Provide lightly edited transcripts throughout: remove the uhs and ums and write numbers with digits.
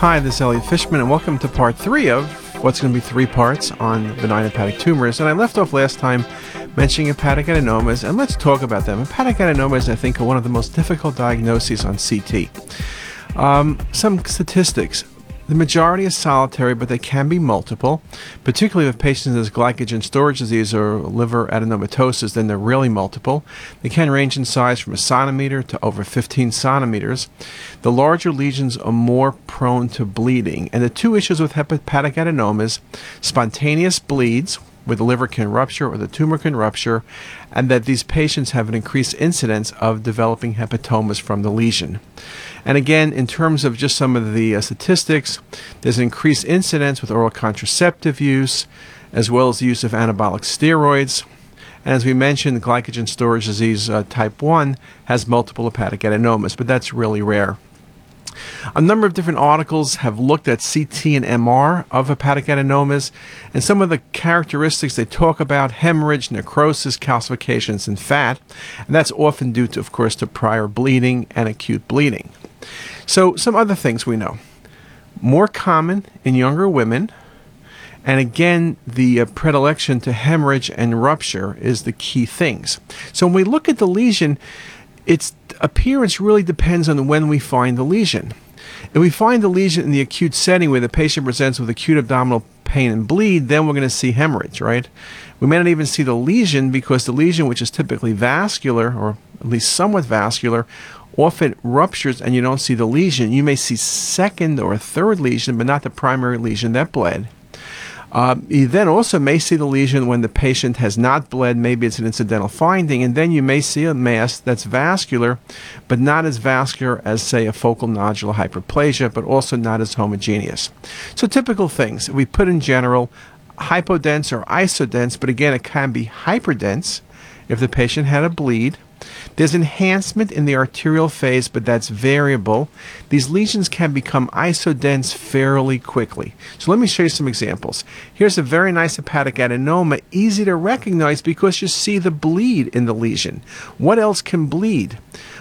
Hi, this is Elliot Fishman, and welcome to part 3 of what's going to be 3 parts on benign hepatic tumors. And I left off last time mentioning hepatic adenomas, and let's talk about them. Hepatic adenomas, I think, are one of the most difficult diagnoses on CT. Some statistics. The majority is solitary, but they can be multiple, particularly if patients have glycogen storage disease or liver adenomatosis, then they're really multiple. They can range in size from a centimeter to over 15 centimeters. The larger lesions are more prone to bleeding. And the two issues with hepatic adenomas, spontaneous bleeds, where the liver can rupture or the tumor can rupture, and that these patients have an increased incidence of developing hepatomas from the lesion. And again, in terms of just some of the statistics, there's an increased incidence with oral contraceptive use, as well as the use of anabolic steroids. And as we mentioned, glycogen storage disease type 1 has multiple hepatic adenomas, but that's really rare. A number of different articles have looked at CT and MR of hepatic adenomas, and some of the characteristics they talk about: hemorrhage, necrosis, calcifications, and fat. And that's often due to, of course, to prior bleeding and acute bleeding. So some other things we know. More common in younger women, and again, the predilection to hemorrhage and rupture is the key things. So when we look at the lesion, its appearance really depends on when we find the lesion. If we find the lesion in the acute setting where the patient presents with acute abdominal pain and bleed, then we're going to see hemorrhage, right? We may not even see the lesion because the lesion, which is typically vascular, or at least somewhat vascular, often ruptures and you don't see the lesion. You may see second or third lesion, but not the primary lesion that bled. You then also may see the lesion when the patient has not bled. Maybe it's an incidental finding, and then you may see a mass that's vascular, but not as vascular as, say, a focal nodular hyperplasia, but also not as homogeneous. So typical things we put in general: hypodense or isodense, but again, it can be hyperdense if the patient had a bleed. There's enhancement in the arterial phase, but that's variable. These lesions can become isodense fairly quickly. So let me show you some examples. Here's a very nice hepatic adenoma, easy to recognize because you see the bleed in the lesion. What else can bleed?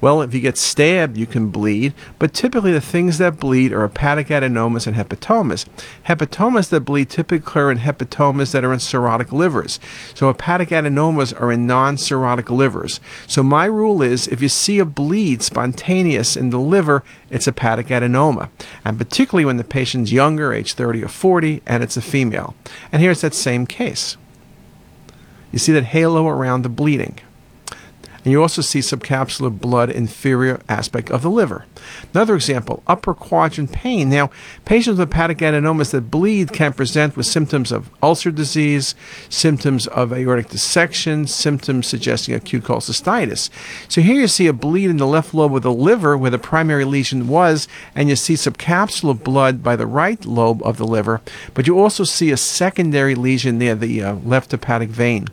Well, if you get stabbed, you can bleed, but typically the things that bleed are hepatic adenomas and hepatomas. Hepatomas that bleed typically occur in hepatomas that are in cirrhotic livers. So hepatic adenomas are in non-cirrhotic livers. So my rule is, if you see a bleed spontaneous in the liver, it's hepatic adenoma, and particularly when the patient's younger, age 30 or 40, and it's a female. And here's that same case. You see that halo around the bleeding. And you also see subcapsular blood, inferior aspect of the liver. Another example, upper quadrant pain. Now, patients with hepatic adenomas that bleed can present with symptoms of ulcer disease, symptoms of aortic dissection, symptoms suggesting acute cholecystitis. So here you see a bleed in the left lobe of the liver where the primary lesion was, and you see subcapsular blood by the right lobe of the liver, but you also see a secondary lesion near the left hepatic vein.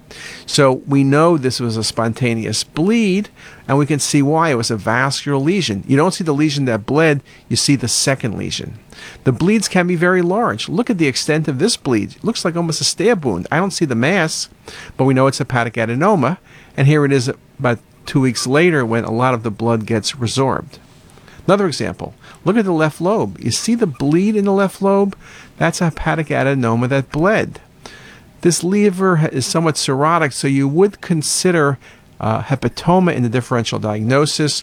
So we know this was a spontaneous bleed, and we can see why. It was a vascular lesion. You don't see the lesion that bled, you see the second lesion. The bleeds can be very large. Look at the extent of this bleed. It looks like almost a stab wound. I don't see the mass, but we know it's hepatic adenoma, and here it is about 2 weeks later when a lot of the blood gets resorbed. Another example, look at the left lobe. You see the bleed in the left lobe? That's a hepatic adenoma that bled. This liver is somewhat cirrhotic, so you would consider hepatoma in the differential diagnosis.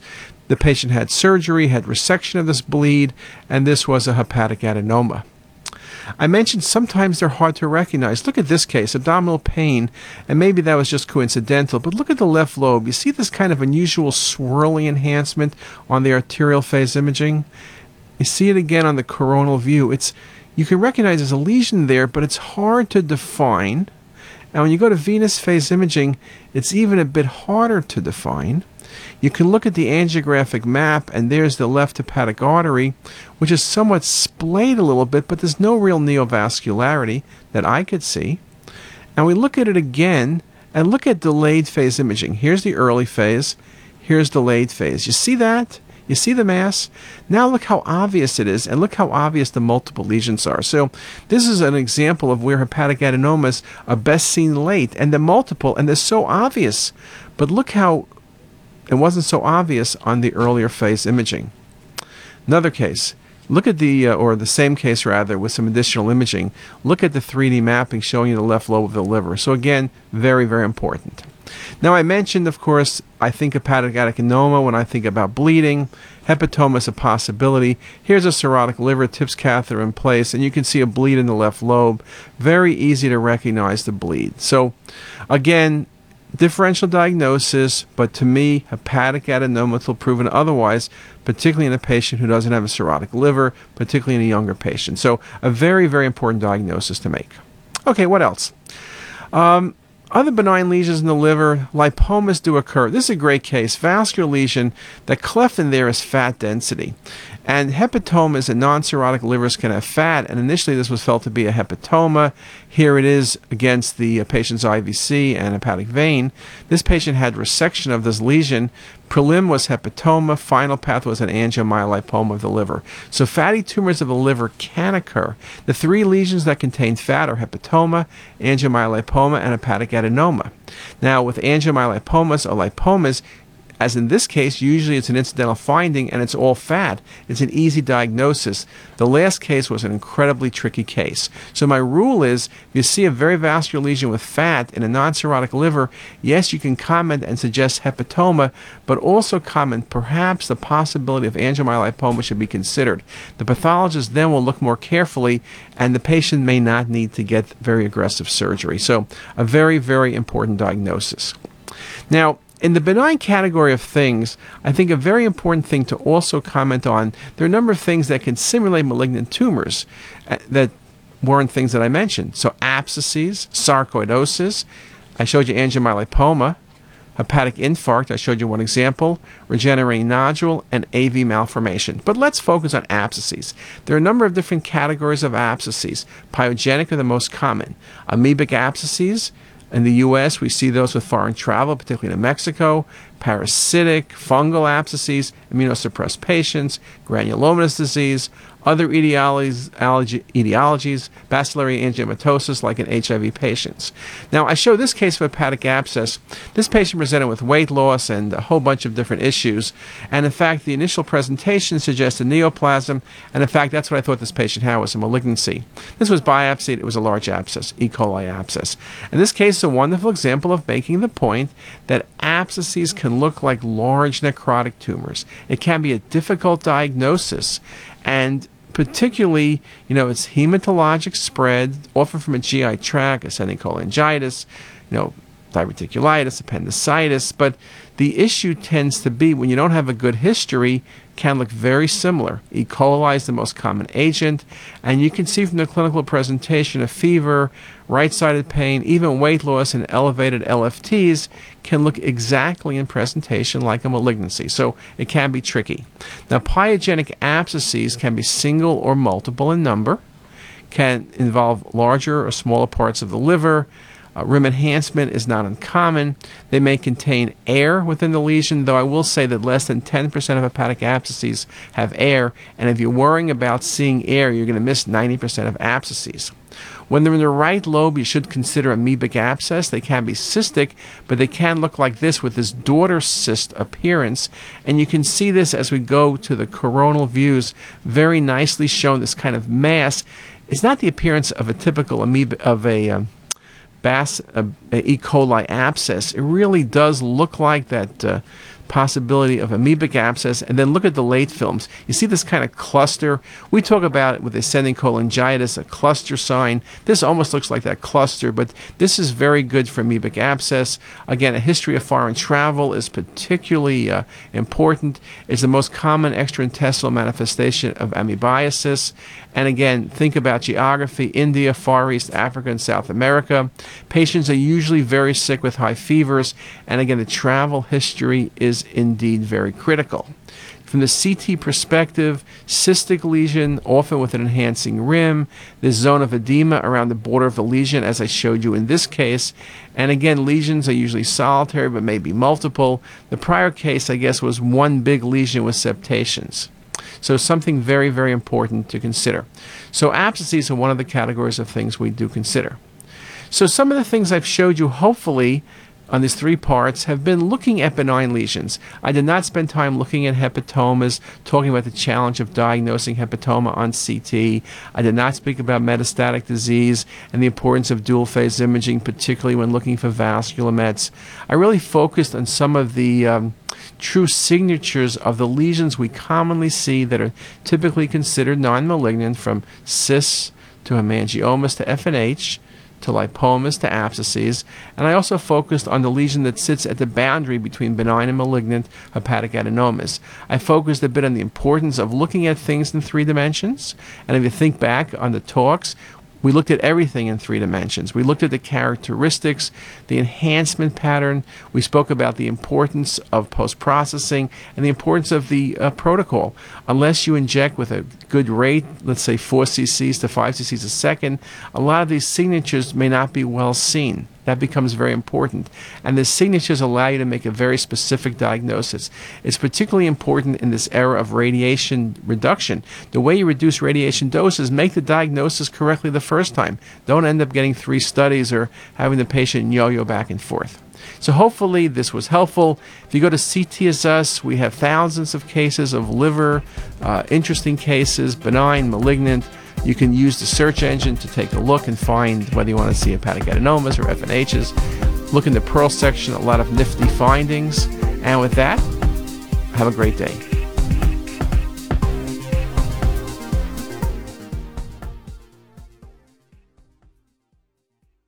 The patient had surgery, had resection of this bleed, and this was a hepatic adenoma. I mentioned sometimes they're hard to recognize. Look at this case, abdominal pain, and maybe that was just coincidental, but look at the left lobe. You see this kind of unusual swirly enhancement on the arterial phase imaging? You see it again on the coronal view. You can recognize there's a lesion there, but it's hard to define. Now, when you go to venous phase imaging, it's even a bit harder to define. You can look at the angiographic map, and there's the left hepatic artery, which is somewhat splayed a little bit, but there's no real neovascularity that I could see. And we look at it again, and look at delayed phase imaging. Here's the early phase. Here's delayed phase. You see that? You see the mass? Now look how obvious it is, and look how obvious the multiple lesions are. So this is an example of where hepatic adenomas are best seen late, and they're multiple, and they're so obvious. But look how it wasn't so obvious on the earlier phase imaging. Another case, Look at the same case rather, with some additional imaging. Look at the 3D mapping showing you the left lobe of the liver. So again, very, very important. Now I mentioned, of course, I think hepatic adenoma when I think about bleeding. Hepatoma is a possibility. Here's a cirrhotic liver, tips catheter in place, and you can see a bleed in the left lobe. Very easy to recognize the bleed. So again, differential diagnosis, but to me, hepatic adenoma till proven otherwise, particularly in a patient who doesn't have a cirrhotic liver, particularly in a younger patient. So a very, very important diagnosis to make. Okay, what else? Other benign lesions in the liver, lipomas do occur. This is a great case. Vascular lesion, the cleft in there is fat density. And hepatomas in non-cirrhotic livers can have fat, and initially this was felt to be a hepatoma. Here it is against the patient's IVC and hepatic vein. This patient had resection of this lesion. Prelim was hepatoma, final path was an angiomyolipoma of the liver. So fatty tumors of the liver can occur. The three lesions that contain fat are hepatoma, angiomyolipoma, and hepatic adenoma. Now with angiomyolipomas or lipomas, as in this case, usually it's an incidental finding and it's all fat. It's an easy diagnosis. The last case was an incredibly tricky case. So my rule is, if you see a very vascular lesion with fat in a non-cirrhotic liver, yes, you can comment and suggest hepatoma, but also comment perhaps the possibility of angiomyolipoma should be considered. The pathologist then will look more carefully and the patient may not need to get very aggressive surgery. So a very, very important diagnosis. Now, in the benign category of things, I think a very important thing to also comment on, there are a number of things that can simulate malignant tumors that weren't things that I mentioned. So abscesses, sarcoidosis, I showed you angiomyolipoma, hepatic infarct, I showed you one example, regenerating nodule, and AV malformation. But let's focus on abscesses. There are a number of different categories of abscesses. Pyogenic are the most common. Amoebic abscesses, in the U.S., we see those with foreign travel, particularly to Mexico, parasitic, fungal abscesses, immunosuppressed patients, granulomatous disease, other etiologies, bacillary angiomatosis, like in HIV patients. Now, I show this case of hepatic abscess. This patient presented with weight loss and a whole bunch of different issues. And in fact, the initial presentation suggested neoplasm. And in fact, that's what I thought this patient had, was a malignancy. This was biopsied. It was a large abscess, E. coli abscess. And this case is a wonderful example of making the point that abscesses can look like large necrotic tumors. It can be a difficult diagnosis. And particularly, you know, it's hematologic spread, often from a GI tract, ascending cholangitis, you know, diverticulitis, appendicitis. But the issue tends to be, when you don't have a good history, can look very similar. E. coli is the most common agent. And you can see from the clinical presentation a fever, right-sided pain, even weight loss and elevated LFTs can look exactly in presentation like a malignancy. So it can be tricky. Now, pyogenic abscesses can be single or multiple in number, can involve larger or smaller parts of the liver. Rim enhancement is not uncommon. They may contain air within the lesion, though I will say that less than 10% of hepatic abscesses have air, and if you're worrying about seeing air, you're going to miss 90% of abscesses. When they're in the right lobe, you should consider amoebic abscess. They can be cystic, but they can look like this with this daughter cyst appearance. And you can see this as we go to the coronal views, very nicely shown, this kind of mass. It's not the appearance of a typical amoeba, of a E. coli abscess. It really does look like that possibility of amoebic abscess. And then look at the late films. You see this kind of cluster. We talk about it with ascending cholangitis, a cluster sign. This almost looks like that cluster, but this is very good for amoebic abscess. Again, a history of foreign travel is particularly important. It's the most common extraintestinal manifestation of amoebiasis. And again, think about geography, India, Far East, Africa, and South America. Patients are usually very sick with high fevers. And again, the travel history is indeed very critical. From the CT perspective, cystic lesion, often with an enhancing rim, the zone of edema around the border of the lesion, as I showed you in this case. And again, lesions are usually solitary, but may be multiple. The prior case, I guess, was one big lesion with septations. So something very, very important to consider. So abscesses are one of the categories of things we do consider. So some of the things I've showed you hopefully on these three parts have been looking at benign lesions. I did not spend time looking at hepatomas, talking about the challenge of diagnosing hepatoma on CT. I did not speak about metastatic disease and the importance of dual-phase imaging, particularly when looking for vascular mets. I really focused on some of the true signatures of the lesions we commonly see that are typically considered non-malignant, from cysts to hemangiomas to FNH, to lipomas, to abscesses, and I also focused on the lesion that sits at the boundary between benign and malignant, hepatic adenomas. I focused a bit on the importance of looking at things in three dimensions, and if you think back on the talks, we looked at everything in three dimensions. We looked at the characteristics, the enhancement pattern. We spoke about the importance of post-processing and the importance of the protocol. Unless you inject with a good rate, let's say 4 cc's to 5 cc's a second, a lot of these signatures may not be well seen. That becomes very important. And the signatures allow you to make a very specific diagnosis. It's particularly important in this era of radiation reduction. The way you reduce radiation doses, make the diagnosis correctly the first time. Don't end up getting three studies or having the patient yo-yo back and forth. So hopefully this was helpful. If you go to CTSS, we have thousands of cases of liver, interesting cases, benign, malignant. You can use the search engine to take a look and find whether you want to see hepatic adenomas or FNHs. Look in the Pearl section, a lot of nifty findings. And with that, have a great day.